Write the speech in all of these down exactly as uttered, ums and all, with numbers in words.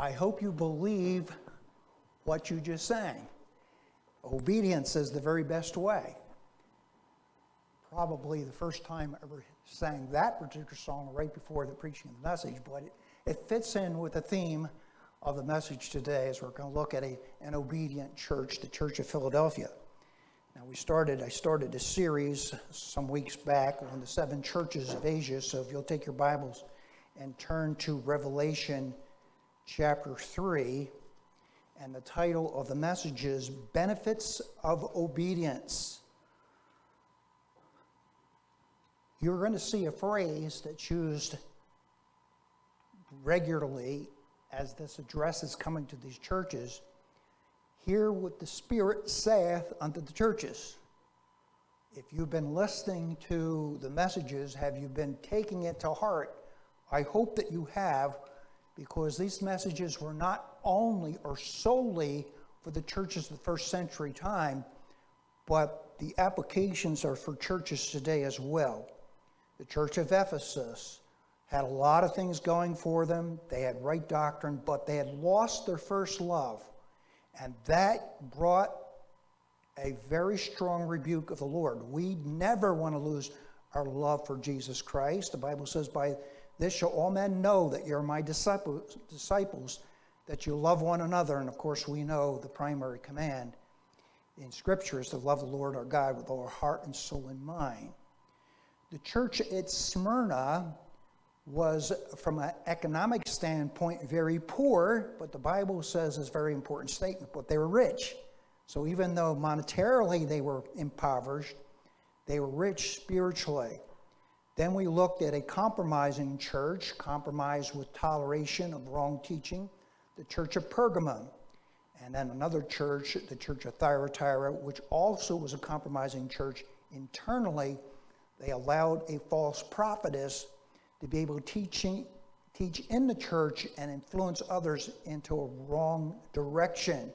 I hope you believe what you just sang. Obedience is the very best way. Probably the first time I ever sang that particular song right before the preaching of the message, but it, it fits in with the theme of the message today as we're going to look at a, an obedient church, the Church of Philadelphia. Now we started, I started a series some weeks back on the seven churches of Asia, so if you'll take your Bibles and turn to Revelation chapter three, and the title of the message is Benefits of Obedience. You're going to see a phrase that's used regularly as this address is coming to these churches. Hear what the Spirit saith unto the churches. If you've been listening to the messages, have you been taking it to heart? I hope that you have, because these messages were not only or solely for the churches of the first century time, but the applications are for churches today as well. The Church of Ephesus had a lot of things going for them. They had right doctrine, but they had lost their first love. And that brought a very strong rebuke of the Lord. We never want to lose our love for Jesus Christ. The Bible says, by this shall all men know that you're my disciples, that you love one another. And of course, we know the primary command in Scripture is to love the Lord our God with all our heart and soul and mind. The church at Smyrna was, from an economic standpoint, very poor, but the Bible says it's a very important statement, but they were rich. So even though monetarily they were impoverished, they were rich spiritually. Then we looked at a compromising church, compromised with toleration of wrong teaching, the Church of Pergamum, and then another church, the Church of Thyatira, which also was a compromising church internally. They allowed a false prophetess to be able to teaching, teach in the church and influence others into a wrong direction.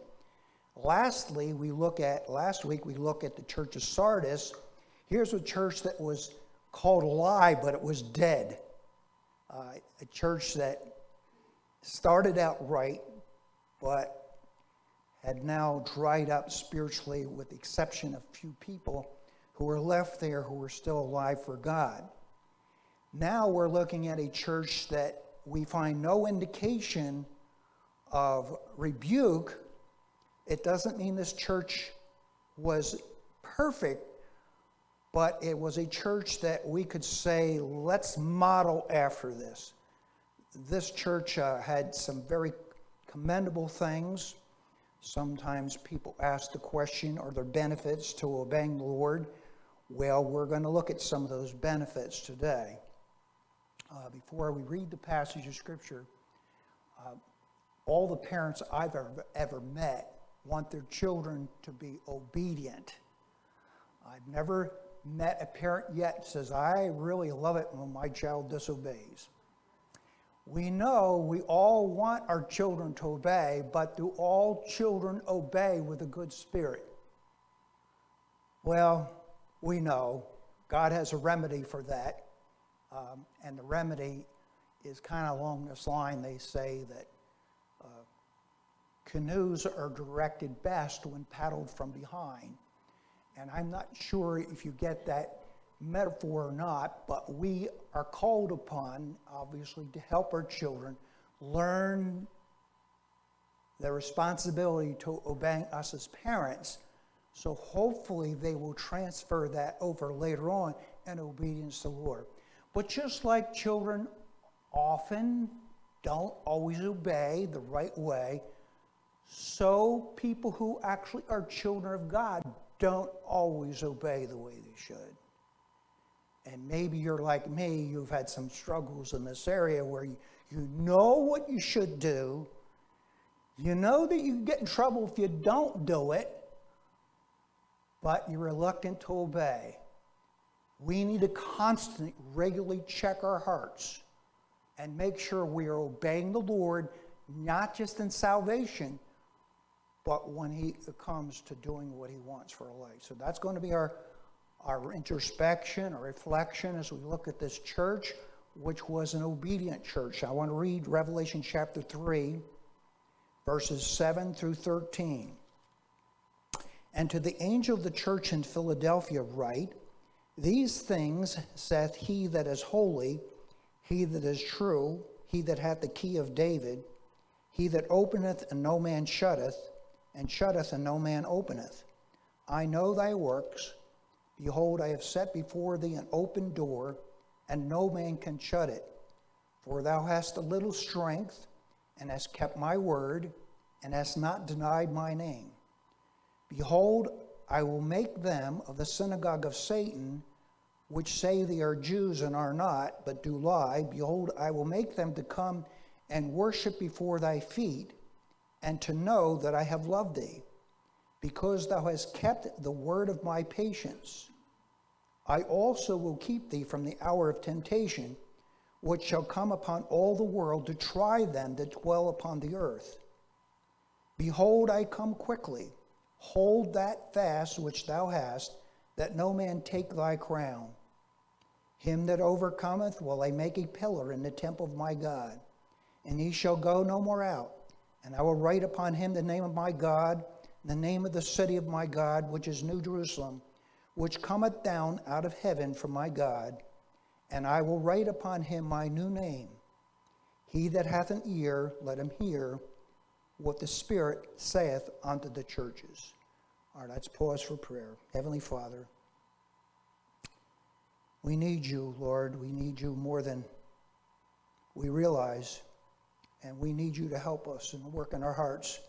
Lastly, we look at, last week we look at the Church of Sardis. Here's a church that was called alive, but it was dead. Uh, a church that started out right, but had now dried up spiritually with the exception of few people who were left there who were still alive for God. Now we're looking at a church that we find no indication of rebuke. It doesn't mean this church was perfect, but it was a church that we could say, let's model after this. This church uh, had some very commendable things. Sometimes people ask the question, are there benefits to obeying the Lord? Well, we're going to look at some of those benefits today. Uh, before we read the passage of Scripture, uh, all the parents I've ever, ever met want their children to be obedient. I've never met a parent yet says, I really love it when my child disobeys. We know we all want our children to obey, but do all children obey with a good spirit? Well, we know God has a remedy for that. Um, and the remedy is kind of along this line. They say that uh, canoes are directed best when paddled from behind. And I'm not sure if you get that metaphor or not, but we are called upon, obviously, to help our children learn the responsibility to obeying us as parents. So hopefully they will transfer that over later on in obedience to the Lord. But just like children often don't always obey the right way, so people who actually are children of God don't always obey the way they should. And maybe you're like me, you've had some struggles in this area where you, you know what you should do, you know that you get in trouble if you don't do it, but you're reluctant to obey. We need to constantly, regularly check our hearts and make sure we are obeying the Lord, not just in salvation, but when He comes to doing what He wants for our life. So that's going to be our, our introspection, our reflection as we look at this church, which was an obedient church. I want to read Revelation chapter three, verses seven through thirteen. And to the angel of the church in Philadelphia write, These things saith he that is holy, he that is true, he that hath the key of David, he that openeth and no man shutteth, and shutteth and no man openeth. I know thy works. Behold, I have set before thee an open door, and no man can shut it. For thou hast a little strength, and hast kept my word, and hast not denied my name. Behold, I will make them of the synagogue of Satan, which say they are Jews and are not, but do lie. Behold, I will make them to come and worship before thy feet, and to know that I have loved thee, because thou hast kept the word of my patience. I also will keep thee from the hour of temptation, which shall come upon all the world to try them that dwell upon the earth. Behold, I come quickly. Hold that fast which thou hast, that no man take thy crown. Him that overcometh will I make a pillar in the temple of my God, and he shall go no more out. And I will write upon him the name of my God, the name of the city of my God, which is New Jerusalem, which cometh down out of heaven from my God, and I will write upon him my new name. He that hath an ear, let him hear what the Spirit saith unto the churches. All right, let's pause for prayer. Heavenly Father, we need you, Lord. We need you more than we realize, and we need you to help us and work in our hearts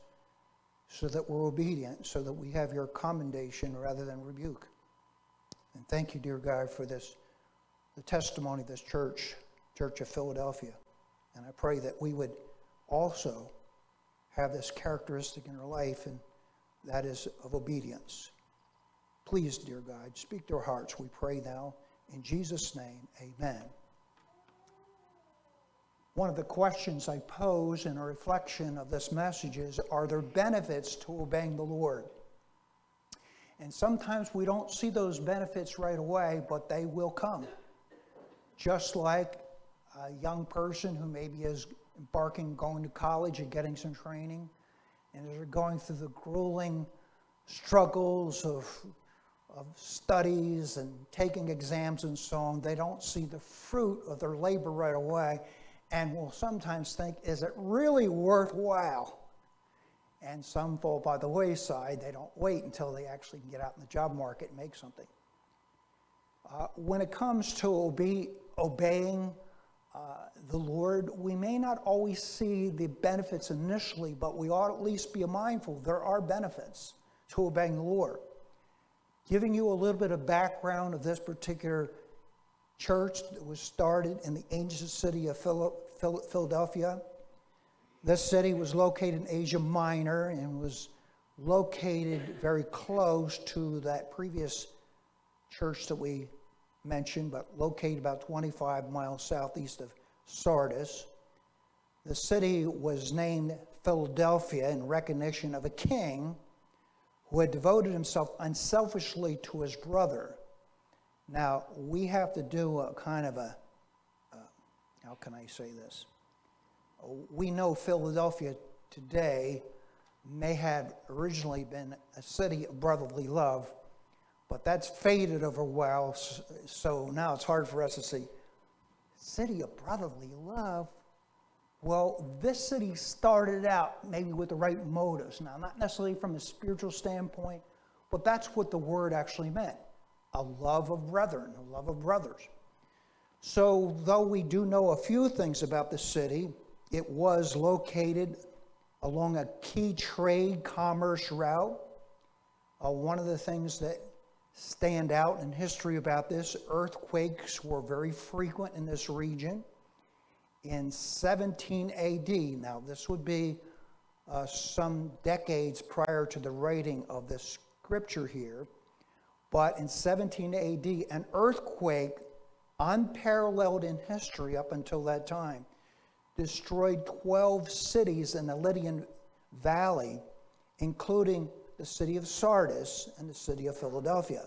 so that we're obedient, so that we have your commendation rather than rebuke. And thank you, dear God, for this, the testimony of this church, Church of Philadelphia. And I pray that we would also have this characteristic in our life, and that is of obedience. Please, dear God, speak to our hearts, we pray now. In Jesus' name, amen. One of the questions I pose in a reflection of this message is, are there benefits to obeying the Lord? And sometimes we don't see those benefits right away, but they will come. Just like a young person who maybe is embarking, going to college and getting some training, and they're going through the grueling struggles of, of studies and taking exams and so on, they don't see the fruit of their labor right away, and will sometimes think, is it really worthwhile? And some fall by the wayside. They don't wait until they actually can get out in the job market and make something. Uh, when it comes to obe- obeying uh, the Lord, we may not always see the benefits initially, but we ought at least be mindful there are benefits to obeying the Lord. Giving you a little bit of background of this particular church that was started in the ancient city of Philadelphia. This city was located in Asia Minor and was located very close to that previous church that we mentioned, but located about twenty-five miles southeast of Sardis. The city was named Philadelphia in recognition of a king who had devoted himself unselfishly to his brother. Now, we have to do a kind of a, uh, how can I say this? We know Philadelphia today may have originally been a city of brotherly love, but that's faded over a while, so now it's hard for us to see. City of brotherly love? Well, this city started out maybe with the right motives. Now, not necessarily from a spiritual standpoint, but that's what the word actually meant. A love of brethren, a love of brothers. So though we do know a few things about the city, it was located along a key trade commerce route. Uh, one of the things that stand out in history about this, earthquakes were very frequent in this region. In seventeen A D, now this would be uh, some decades prior to the writing of the scripture here, but in seventeen A D, an earthquake unparalleled in history up until that time destroyed twelve cities in the Lydian Valley, including the city of Sardis and the city of Philadelphia.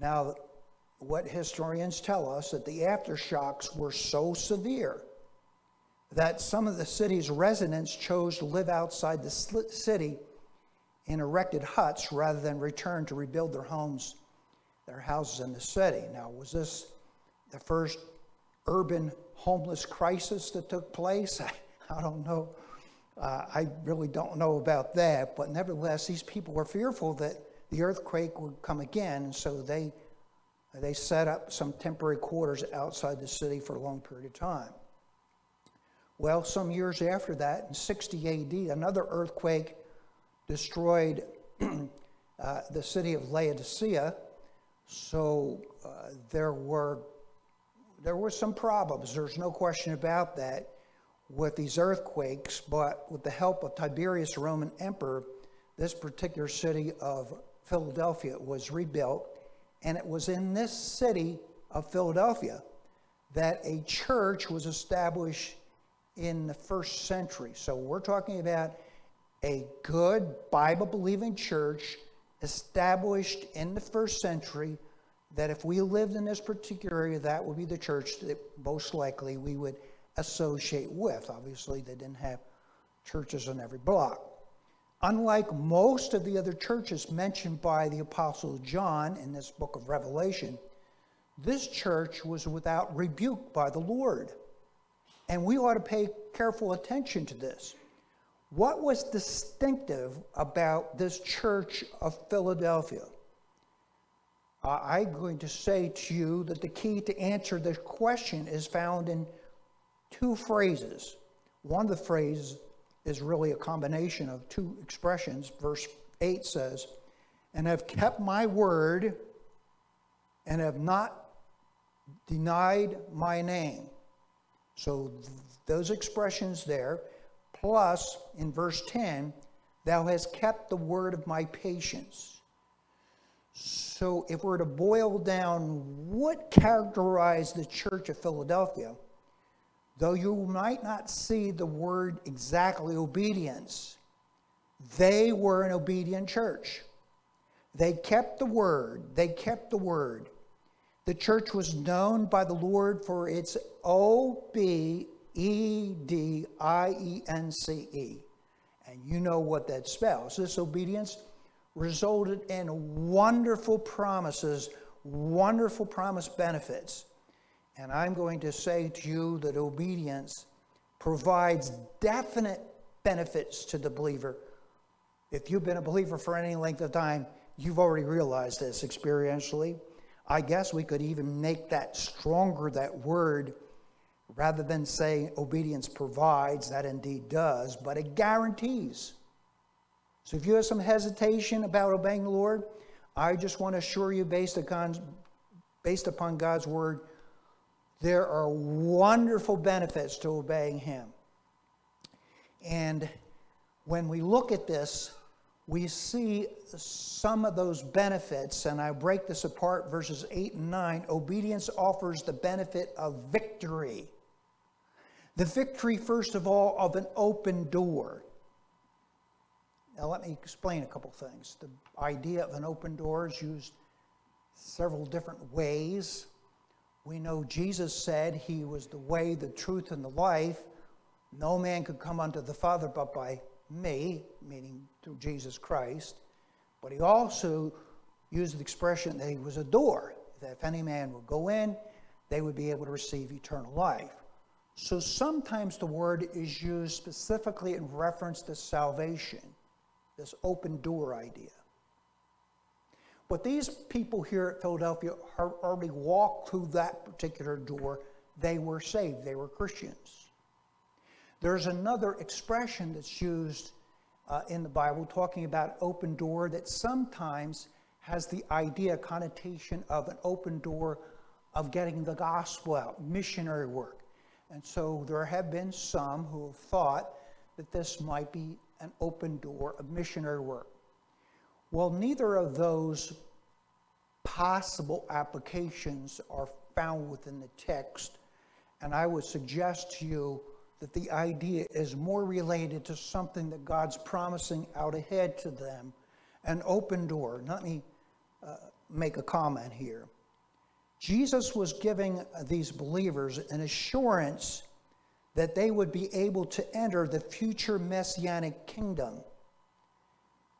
Now, what historians tell us that the aftershocks were so severe that some of the city's residents chose to live outside the city and erected huts rather than return to rebuild their homes, their houses in the city. Now, was this the first urban homeless crisis that took place? I, I don't know. Uh, I really don't know about that. But nevertheless, these people were fearful that the earthquake would come again, and so they they set up some temporary quarters outside the city for a long period of time. Well, some years after that, in sixty A D, another earthquake destroyed uh, the city of Laodicea. So uh, there were there were some problems. There's no question about that with these earthquakes. But with the help of Tiberius, the Roman emperor, this particular city of Philadelphia was rebuilt. And it was in this city of Philadelphia that a church was established in the first century. So we're talking about a good Bible-believing church established in the first century, that if we lived in this particular area, that would be the church that most likely we would associate with. Obviously, they didn't have churches on every block. Unlike most of the other churches mentioned by the Apostle John in this book of Revelation, this church was without rebuke by the Lord. And we ought to pay careful attention to this. What was distinctive about this church of Philadelphia? Uh, I'm going to say to you that the key to answer this question is found in two phrases. One of the phrases is really a combination of two expressions. Verse eight says, "And have kept my word, and have not denied my name." So th- those expressions there, plus in verse ten, "Thou hast kept the word of my patience." So if we're to boil down what characterized the church of Philadelphia, though you might not see the word exactly obedience, they were an obedient church. They kept the word. They kept the word. The church was known by the Lord for its O B E D I E N C E. And you know what that spells. This obedience resulted in wonderful promises, wonderful promise benefits. And I'm going to say to you that obedience provides definite benefits to the believer. If you've been a believer for any length of time, you've already realized this experientially. I guess we could even make that stronger, that word, rather than saying obedience provides, that indeed does, but it guarantees. So if you have some hesitation about obeying the Lord, I just want to assure you, based upon, based upon God's word, there are wonderful benefits to obeying Him. And when we look at this, we see some of those benefits, and I break this apart, verses eight and nine. Obedience offers the benefit of victory. The victory, first of all, of an open door. Now, let me explain a couple things. The idea of an open door is used several different ways. We know Jesus said He was the way, the truth, and the life. No man could come unto the Father but by me, meaning through Jesus Christ, but He also used the expression that He was a door, that if any man would go in, they would be able to receive eternal life. So sometimes the word is used specifically in reference to salvation, this open door idea. But these people here at Philadelphia already walked through that particular door. They were saved. They were Christians. There's another expression that's used uh, in the Bible talking about open door that sometimes has the idea, connotation of an open door of getting the gospel out, missionary work. And so there have been some who have thought that this might be an open door of missionary work. Well, neither of those possible applications are found within the text, and I would suggest to you that the idea is more related to something that God's promising out ahead to them, an open door. Let me uh, make a comment here. Jesus was giving these believers an assurance that they would be able to enter the future messianic kingdom.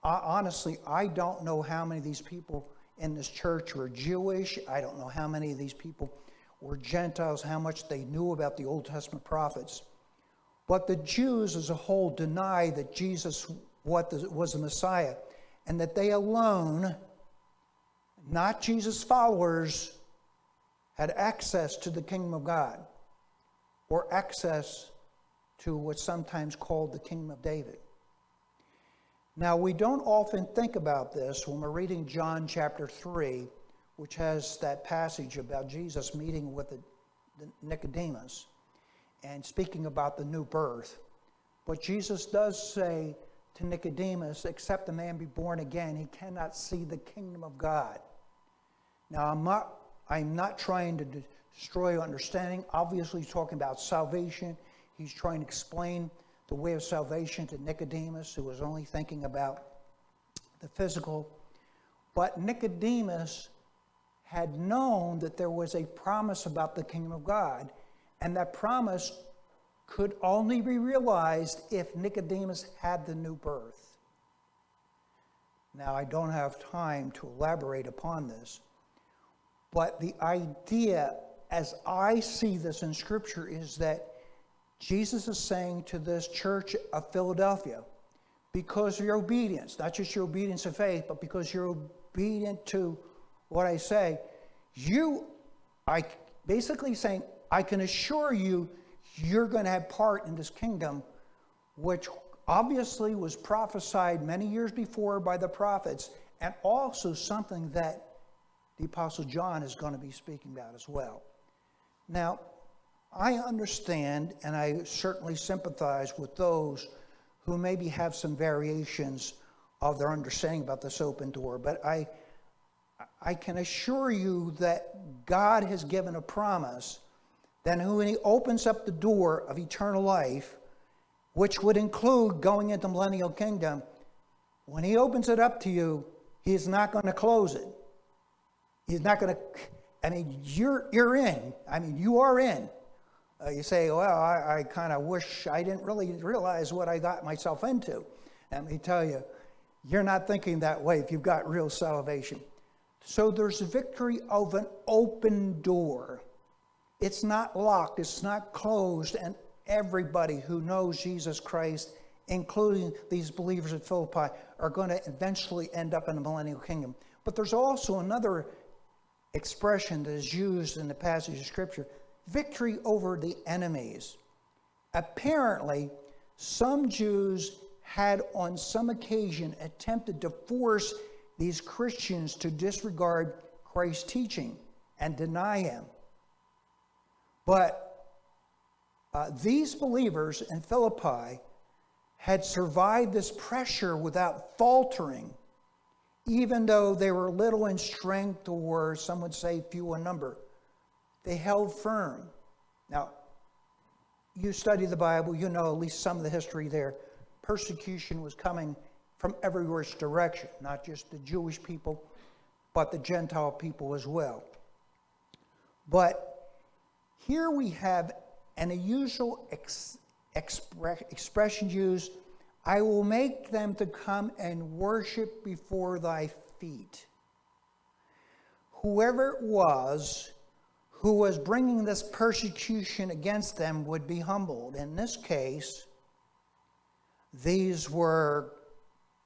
I, honestly, I don't know how many of these people in this church were Jewish. I don't know how many of these people were Gentiles, how much they knew about the Old Testament prophets. But the Jews as a whole deny that Jesus was the Messiah, and that they alone, not Jesus' followers, had access to the kingdom of God, or access to what's sometimes called the kingdom of David. Now, we don't often think about this when we're reading John chapter three, which has that passage about Jesus meeting with the, the Nicodemus and speaking about the new birth. But Jesus does say to Nicodemus, except a man be born again, he cannot see the kingdom of God. Now, I'm not, I'm not trying to destroy understanding. Obviously, he's talking about salvation. He's trying to explain the way of salvation to Nicodemus, who was only thinking about the physical. But Nicodemus had known that there was a promise about the kingdom of God, and that promise could only be realized if Nicodemus had the new birth. Now, I don't have time to elaborate upon this, but the idea, as I see this in Scripture, is that Jesus is saying to this church of Philadelphia, because of your obedience, not just your obedience of faith, but because you're obedient to what I say, you, I basically saying, I can assure you, you're going to have part in this kingdom, which obviously was prophesied many years before by the prophets, and also something that the Apostle John is going to be speaking about as well. Now, I understand, and I certainly sympathize with those who maybe have some variations of their understanding about this open door, but I, I can assure you that God has given a promise that when he opens up the door of eternal life, which would include going into the millennial kingdom, when he opens it up to you, he is not going to close it. He's not going to, I mean, you're, you're in. I mean, you are in. Uh, you say, well, I, I kind of wish I didn't really realize what I got myself into. Let me tell you, you're not thinking that way if you've got real salvation. So there's victory of an open door. It's not locked, it's not closed, and everybody who knows Jesus Christ, including these believers at Philippi, are going to eventually end up in the millennial kingdom. But there's also another expression that is used in the passage of Scripture, victory over the enemies. Apparently, some Jews had on some occasion attempted to force these Christians to disregard Christ's teaching and deny him. But uh, these believers in Philippi had survived this pressure without faltering, even though they were little in strength, or some would say few in number. They held firm. Now, you study the Bible, you know at least some of the history there. Persecution was coming from every which direction, not just the Jewish people, but the Gentile people as well. But here we have an unusual ex- expre- expression used, I will make them to come and worship before thy feet. Whoever it was who was bringing this persecution against them would be humbled. In this case, these were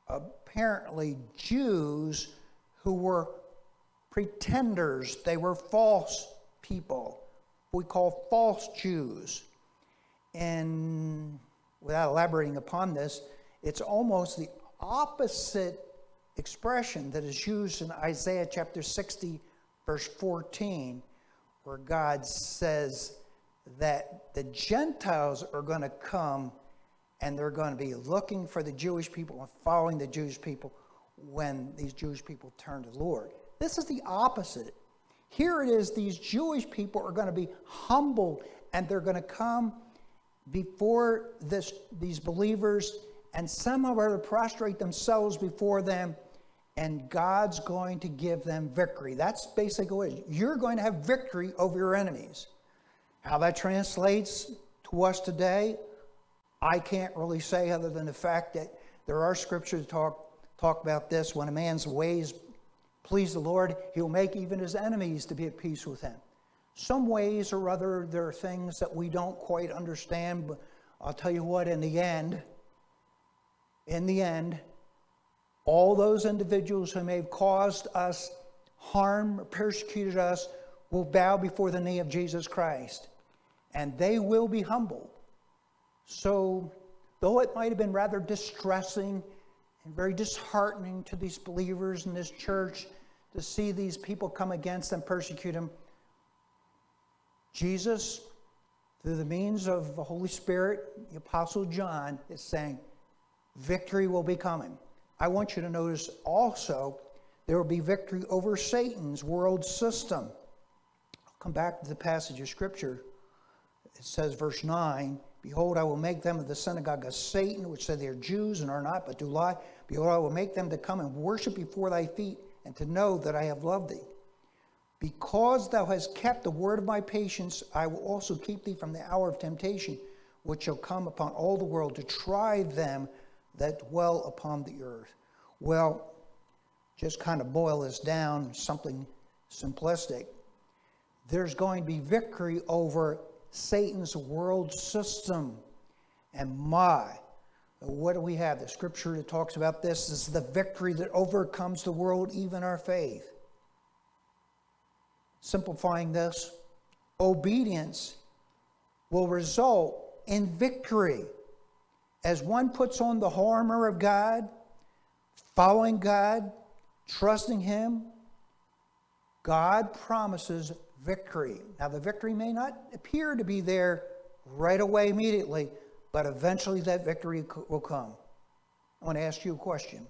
apparently Jews who were pretenders. They were false people, we call false Jews. And without elaborating upon this, it's almost the opposite expression that is used in Isaiah chapter sixty, verse fourteen, where God says that the Gentiles are going to come and they're going to be looking for the Jewish people and following the Jewish people when these Jewish people turn to the Lord. This is the opposite. Here it is, these Jewish people are going to be humbled and they're going to come before this, these believers, and somehow are to prostrate themselves before them, and God's going to give them victory. That's basically what it is. You're going to have victory over your enemies. How that translates was today, I can't really say other than the fact that there are scriptures talk talk about this. When a man's ways please the Lord, he'll make even his enemies to be at peace with him. Some ways or other, there are things that we don't quite understand, but I'll tell you what, in the end, in the end, all those individuals who may have caused us harm or persecuted us will bow before the knee of Jesus Christ, and they will be humbled. So, though it might have been rather distressing and very disheartening to these believers in this church to see these people come against and persecute them, Jesus, through the means of the Holy Spirit, the Apostle John, is saying, victory will be coming. I want you to notice also, there will be victory over Satan's world system. I'll come back to the passage of Scripture. It says, verse nine, behold, I will make them of the synagogue of Satan, which say they are Jews and are not, but do lie. Behold, I will make them to come and worship before thy feet, and to know that I have loved thee. Because thou hast kept the word of my patience, I will also keep thee from the hour of temptation, which shall come upon all the world to try them that dwell upon the earth. Well, just kind of boil this down, something simplistic. There's going to be victory over Satan's world system. And my, what do we have? The scripture that talks about this is the victory that overcomes the world, even our faith. Simplifying this, obedience will result in victory. As one puts on the armor of God, following God, trusting Him, God promises victory. Now, the victory may not appear to be there right away immediately, but eventually that victory will come. I want to ask you a question.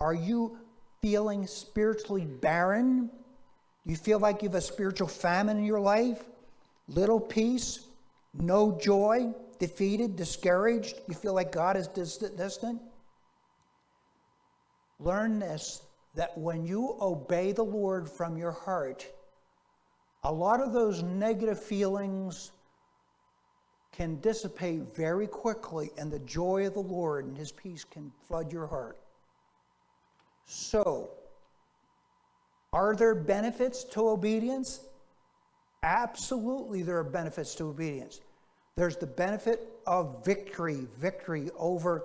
Are you feeling spiritually barren? You feel like you have a spiritual famine in your life, little peace, no joy, defeated, discouraged. You feel like God is distant. Learn this, that when you obey the Lord from your heart, a lot of those negative feelings can dissipate very quickly, and the joy of the Lord and His peace can flood your heart. So, are there benefits to obedience? Absolutely, there are benefits to obedience. There's the benefit of victory, victory over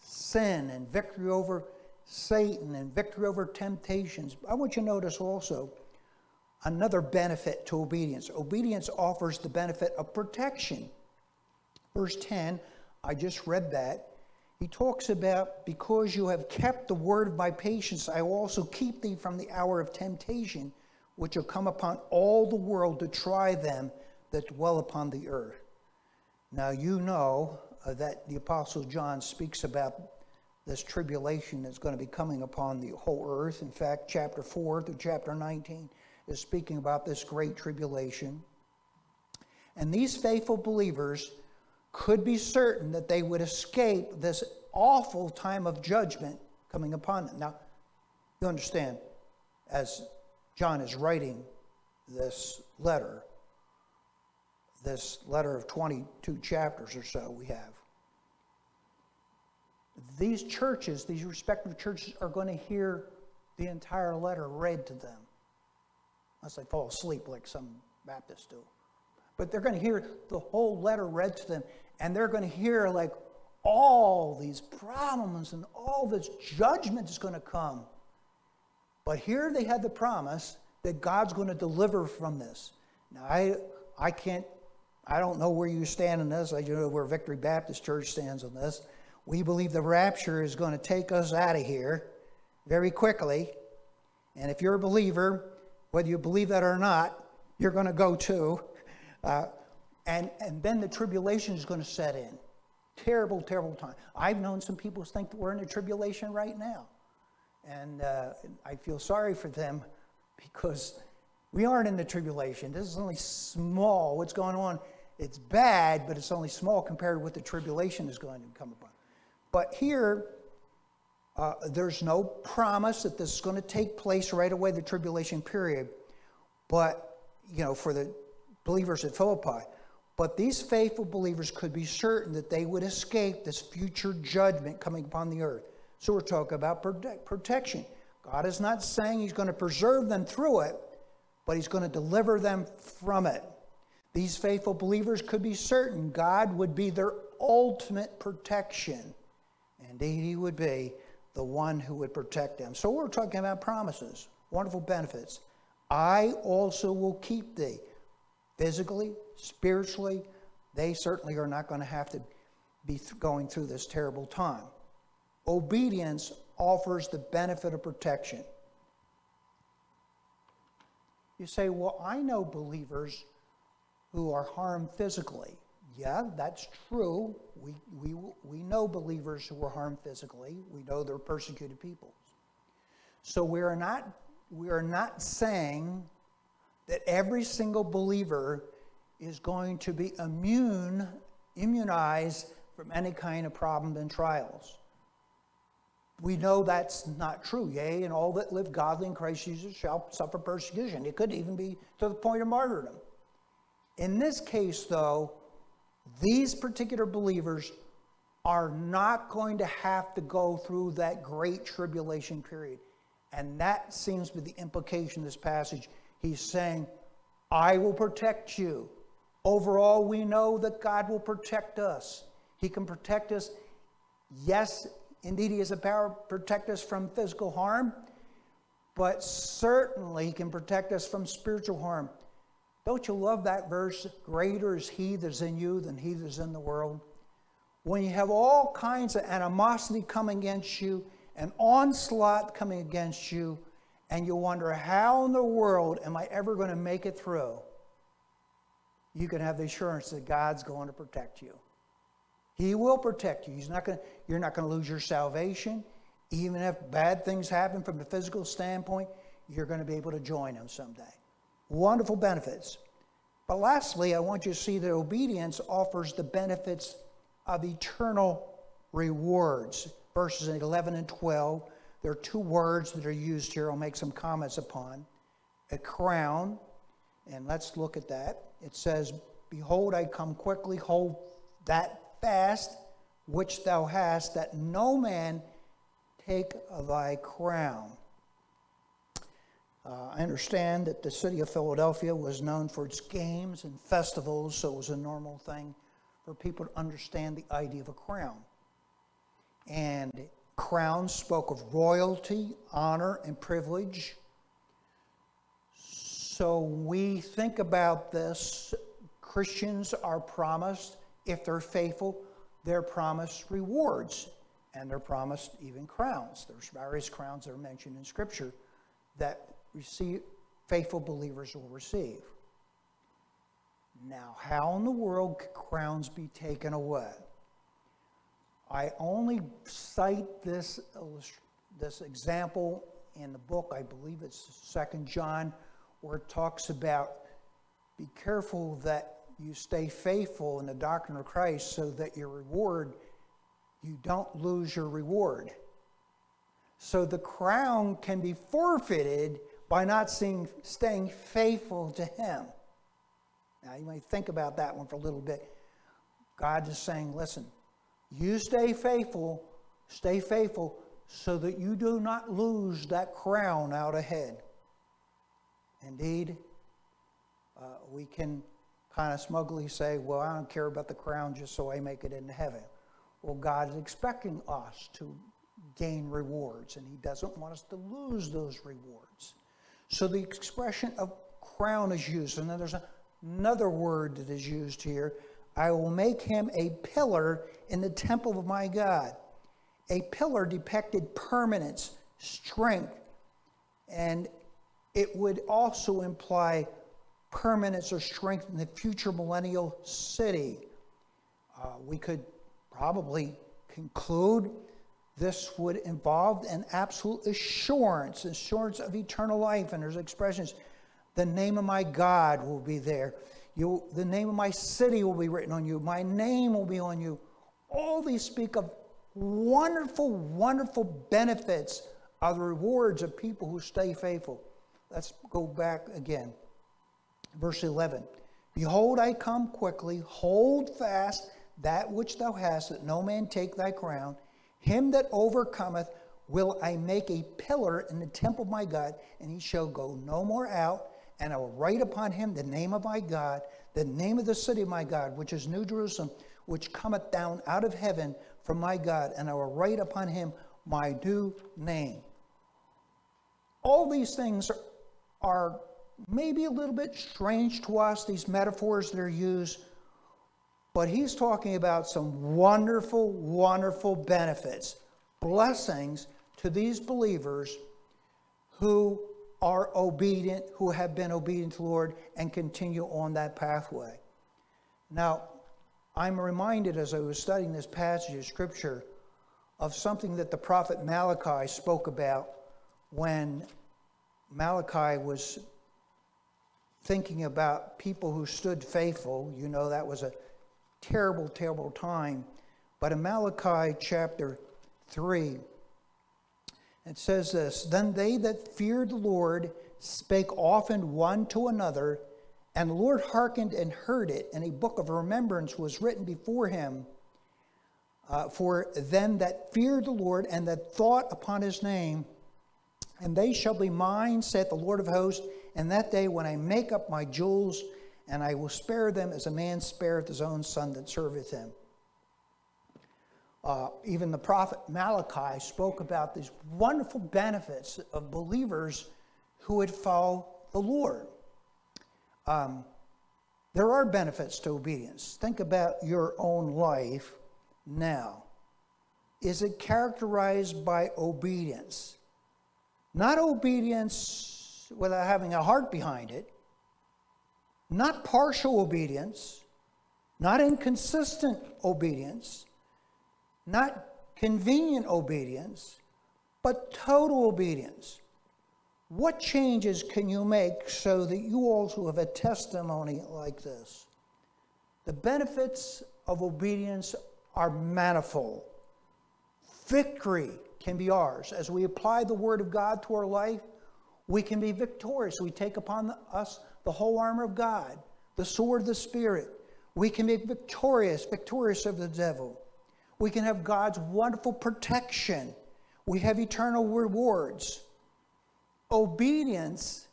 sin, and victory over Satan, and victory over temptations. I want you to notice also another benefit to obedience. Obedience offers the benefit of protection. Verse ten, I just read that. He talks about, because you have kept the word of my patience, I will also keep thee from the hour of temptation, which will come upon all the world to try them that dwell upon the earth. Now, you know uh, that the Apostle John speaks about this tribulation that's going to be coming upon the whole earth. In fact, chapter four through chapter nineteen is speaking about this great tribulation. And these faithful believers could be certain that they would escape this awful time of judgment coming upon them. Now, you understand, as John is writing this letter, this letter of twenty-two chapters or so we have, these churches, these respective churches, are going to hear the entire letter read to them. Unless they fall asleep like some Baptists do. But they're going to hear the whole letter read to them. And they're going to hear, like, all these problems and all this judgment is going to come. But here they had the promise that God's going to deliver from this. Now, I I can't, I don't know where you stand on this. I don't know where Victory Baptist Church stands on this. We believe the rapture is going to take us out of here very quickly. And if you're a believer, whether you believe that or not, you're going to go too. Uh, and, and then the tribulation is going to set in. Terrible, terrible time. I've known some people who think that we're in a tribulation right now. And uh, I feel sorry for them, because we aren't in the tribulation. This is only small. What's going on, it's bad, but it's only small compared to what the tribulation is going to come upon. But here, uh, there's no promise that this is going to take place right away, the tribulation period. But, you know, for the believers at Philippi, But these faithful believers could be certain that they would escape this future judgment coming upon the earth. So we're talking about protect, protection. God is not saying he's going to preserve them through it, but he's going to deliver them from it. These faithful believers could be certain God would be their ultimate protection. Indeed, he would be the one who would protect them. So we're talking about promises, wonderful benefits. I also will keep thee. Physically, spiritually, they certainly are not going to have to be going through this terrible time. Obedience offers the benefit of protection. You say, well, I know believers who are harmed physically. Yeah, that's true. We, we, we know believers who were harmed physically. We know they're persecuted people. So we are not, we are not saying that every single believer is going to be immune, immunized from any kind of problem and trials. We know that's not true. Yea, and all that live godly in Christ Jesus shall suffer persecution. It could even be to the point of martyrdom. In this case, though, these particular believers are not going to have to go through that great tribulation period. And that seems to be the implication of this passage. He's saying, I will protect you. Overall, we know that God will protect us. He can protect us. Yes, indeed, he has the power to protect us from physical harm, but certainly he can protect us from spiritual harm. Don't you love that verse? Greater is he that is in you than he that is in the world. When you have all kinds of animosity coming against you, an onslaught coming against you, and you wonder, how in the world am I ever going to make it through? You can have the assurance that God's going to protect you. He will protect you. He's not going to, you're not going to lose your salvation. Even if bad things happen from a physical standpoint, you're going to be able to join him someday. Wonderful benefits. But lastly, I want you to see that obedience offers the benefits of eternal rewards. Verses eleven and twelve. There are two words that are used here. I'll make some comments upon. A crown, and let's look at that. It says, behold, I come quickly, hold that fast which thou hast, that no man take thy crown. Uh, I understand that the city of Philadelphia was known for its games and festivals, so it was a normal thing for people to understand the idea of a crown. And crowns spoke of royalty, honor, and privilege. So we think about this. Christians are promised, if they're faithful, they're promised rewards, and they're promised even crowns. There's various crowns that are mentioned in Scripture that receive, faithful believers will receive. Now, how in the world could crowns be taken away? I only cite this, this example in the book, I believe it's Second John, where it talks about, be careful that you stay faithful in the doctrine of Christ so that your reward, you don't lose your reward. So the crown can be forfeited by not seeing, staying faithful to him. Now, you might think about that one for a little bit. God is saying, listen, you stay faithful, stay faithful, so that you do not lose that crown out ahead. Indeed, uh, we can kind of smugly say, well, I don't care about the crown just so I make it into heaven. Well, God is expecting us to gain rewards, and he doesn't want us to lose those rewards. So the expression of crown is used, and then there's another word that is used here. I will make him a pillar in the temple of my God. A pillar depicted permanence, strength, and it would also imply permanence or strength in the future millennial city. Uh, we could probably conclude this would involve an absolute assurance, assurance of eternal life. And there's expressions, the name of my God will be there. You, the name of my city will be written on you. My name will be on you. All these speak of wonderful, wonderful benefits of the rewards of people who stay faithful. Let's go back again. Verse eleven. Behold, I come quickly. Hold fast that which thou hast, that no man take thy crown. Him that overcometh will I make a pillar in the temple of my God, and he shall go no more out. And I will write upon him the name of my God, the name of the city of my God, which is New Jerusalem, which cometh down out of heaven from my God. And I will write upon him my new name. All these things are, are maybe a little bit strange to us, these metaphors that are used, but he's talking about some wonderful, wonderful benefits, blessings to these believers who are obedient, who have been obedient to the Lord and continue on that pathway. Now, I'm reminded as I was studying this passage of Scripture of something that the prophet Malachi spoke about when Malachi was thinking about people who stood faithful. You know, that was a terrible, terrible time. But in Malachi chapter three, it says this, "Then they that feared the Lord spake often one to another, and the Lord hearkened and heard it, and a book of remembrance was written before him uh, for them that feared the Lord and that thought upon his name. And they shall be mine, saith the Lord of hosts, and that day when I make up my jewels, and I will spare them as a man spareth his own son that serveth him." Uh, even the prophet Malachi spoke about these wonderful benefits of believers who would follow the Lord. Um, there are benefits to obedience. Think about your own life now. Is it characterized by obedience? Not obedience without having a heart behind it. Not partial obedience. Not inconsistent obedience. Not convenient obedience, but total obedience. What changes can you make so that you also have a testimony like this? The benefits of obedience are manifold. Victory can be ours. As we apply the Word of God to our life, we can be victorious. We take upon us the whole armor of God, the sword of the Spirit. We can be victorious, victorious over the devil. We can have God's wonderful protection. We have eternal rewards. Obedience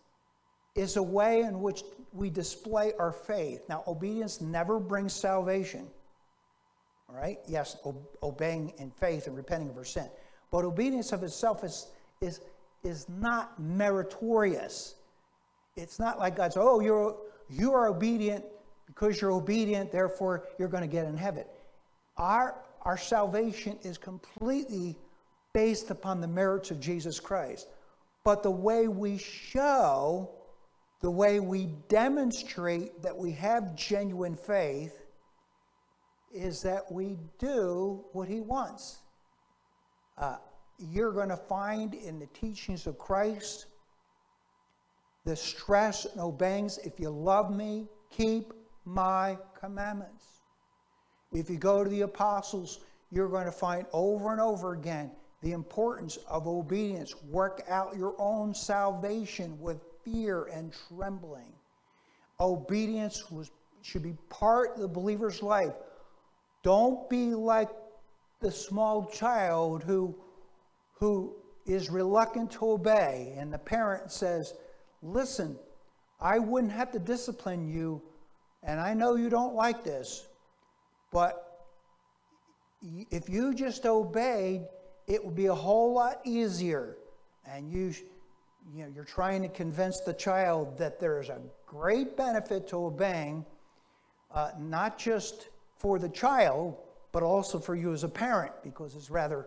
is a way in which we display our faith. Now, obedience never brings salvation. All right? Yes, obeying in faith and repenting of our sin. But obedience of itself is, is, is not meritorious. It's not like God says, oh, you're, you are obedient. Because you're obedient, therefore, you're going to get in heaven. Our Our salvation is completely based upon the merits of Jesus Christ. But the way we show, the way we demonstrate that we have genuine faith is that we do what he wants. Uh, you're going to find in the teachings of Christ the stress and obeying, if you love me, keep my commandments. If you go to the apostles, you're going to find over and over again the importance of obedience. Work out your own salvation with fear and trembling. Obedience was, should be part of the believer's life. Don't be like the small child who, who is reluctant to obey, and the parent says, listen, I wouldn't have to discipline you, and I know you don't like this, but if you just obeyed, it would be a whole lot easier. And you, you know, you're trying to convince the child that there is a great benefit to obeying, uh, not just for the child, but also for you as a parent, because it's rather,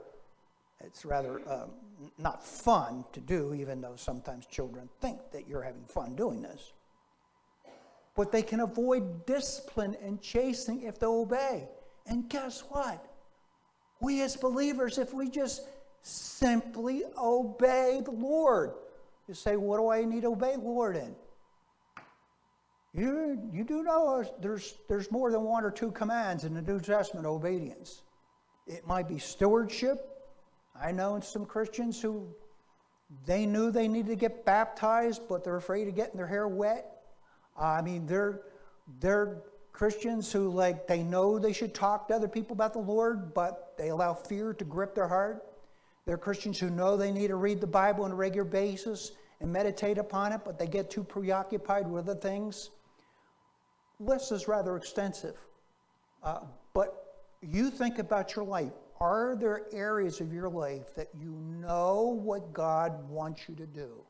it's rather um, not fun to do, even though sometimes children think that you're having fun doing this. But they can avoid discipline and chasing if they obey. And guess what? We as believers, if we just simply obey the Lord, you say, what do I need to obey the Lord in? You, you do know there's, there's more than one or two commands in the New Testament obedience. It might be stewardship. I know some Christians who, they knew they needed to get baptized, but they're afraid of getting their hair wet. I mean, there, they're Christians who, like, they know they should talk to other people about the Lord, but they allow fear to grip their heart. They're Christians who know they need to read the Bible on a regular basis and meditate upon it, but they get too preoccupied with other things. List is rather extensive, uh, but you think about your life. Are there areas of your life that you know what God wants you to do,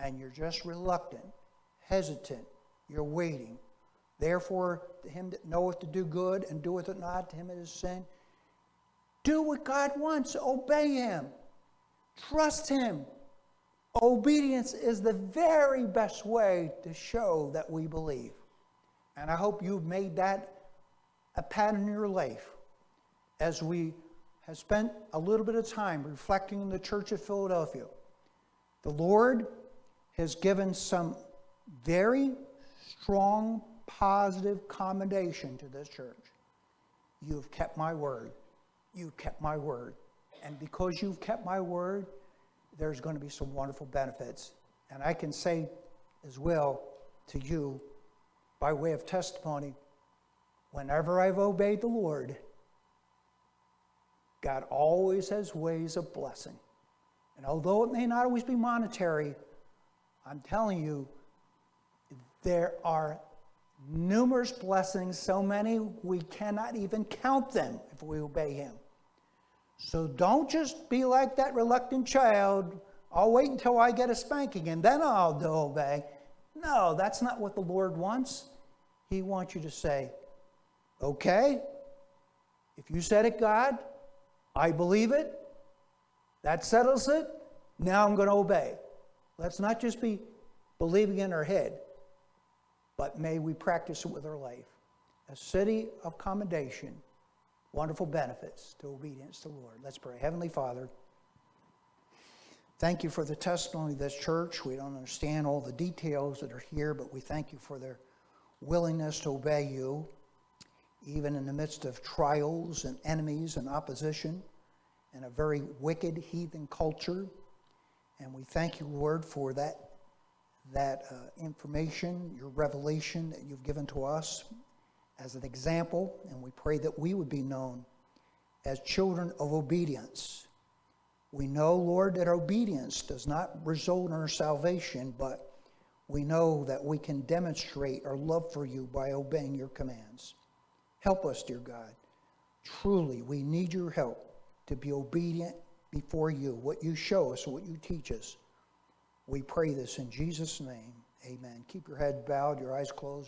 and you're just reluctant, hesitant, you're waiting? Therefore, to him that knoweth to do good and doeth it not, to him it is sin. Do what God wants. Obey him. Trust him. Obedience is the very best way to show that we believe. And I hope you've made that a pattern in your life. As we have spent a little bit of time reflecting on the Church of Philadelphia, the Lord has given some very strong, positive commendation to this church. You have kept my word. You kept my word. And because you've kept my word, there's going to be some wonderful benefits. And I can say as well to you, by way of testimony, whenever I've obeyed the Lord, God always has ways of blessing. And although it may not always be monetary, I'm telling you, there are numerous blessings, so many we cannot even count them if we obey him. So don't just be like that reluctant child, I'll wait until I get a spanking and then I'll obey. No, that's not what the Lord wants. He wants you to say, okay, if you said it, God, I believe it. That settles it. Now I'm going to obey. Let's not just be believing in our head, but may we practice it with our life. A city of commendation, wonderful benefits to obedience to the Lord. Let's pray. Heavenly Father, thank you for the testimony of this church. We don't understand all the details that are here, but we thank you for their willingness to obey you, even in the midst of trials and enemies and opposition and a very wicked heathen culture. And we thank you, Lord, for that that uh, information, your revelation that you've given to us as an example. And we pray that we would be known as children of obedience. We know, Lord, that obedience does not result in our salvation, but we know that we can demonstrate our love for you by obeying your commands. Help us, dear God. Truly, we need your help to be obedient before you, what you show us, what you teach us. We pray this in Jesus' name. Amen. Keep your head bowed, your eyes closed.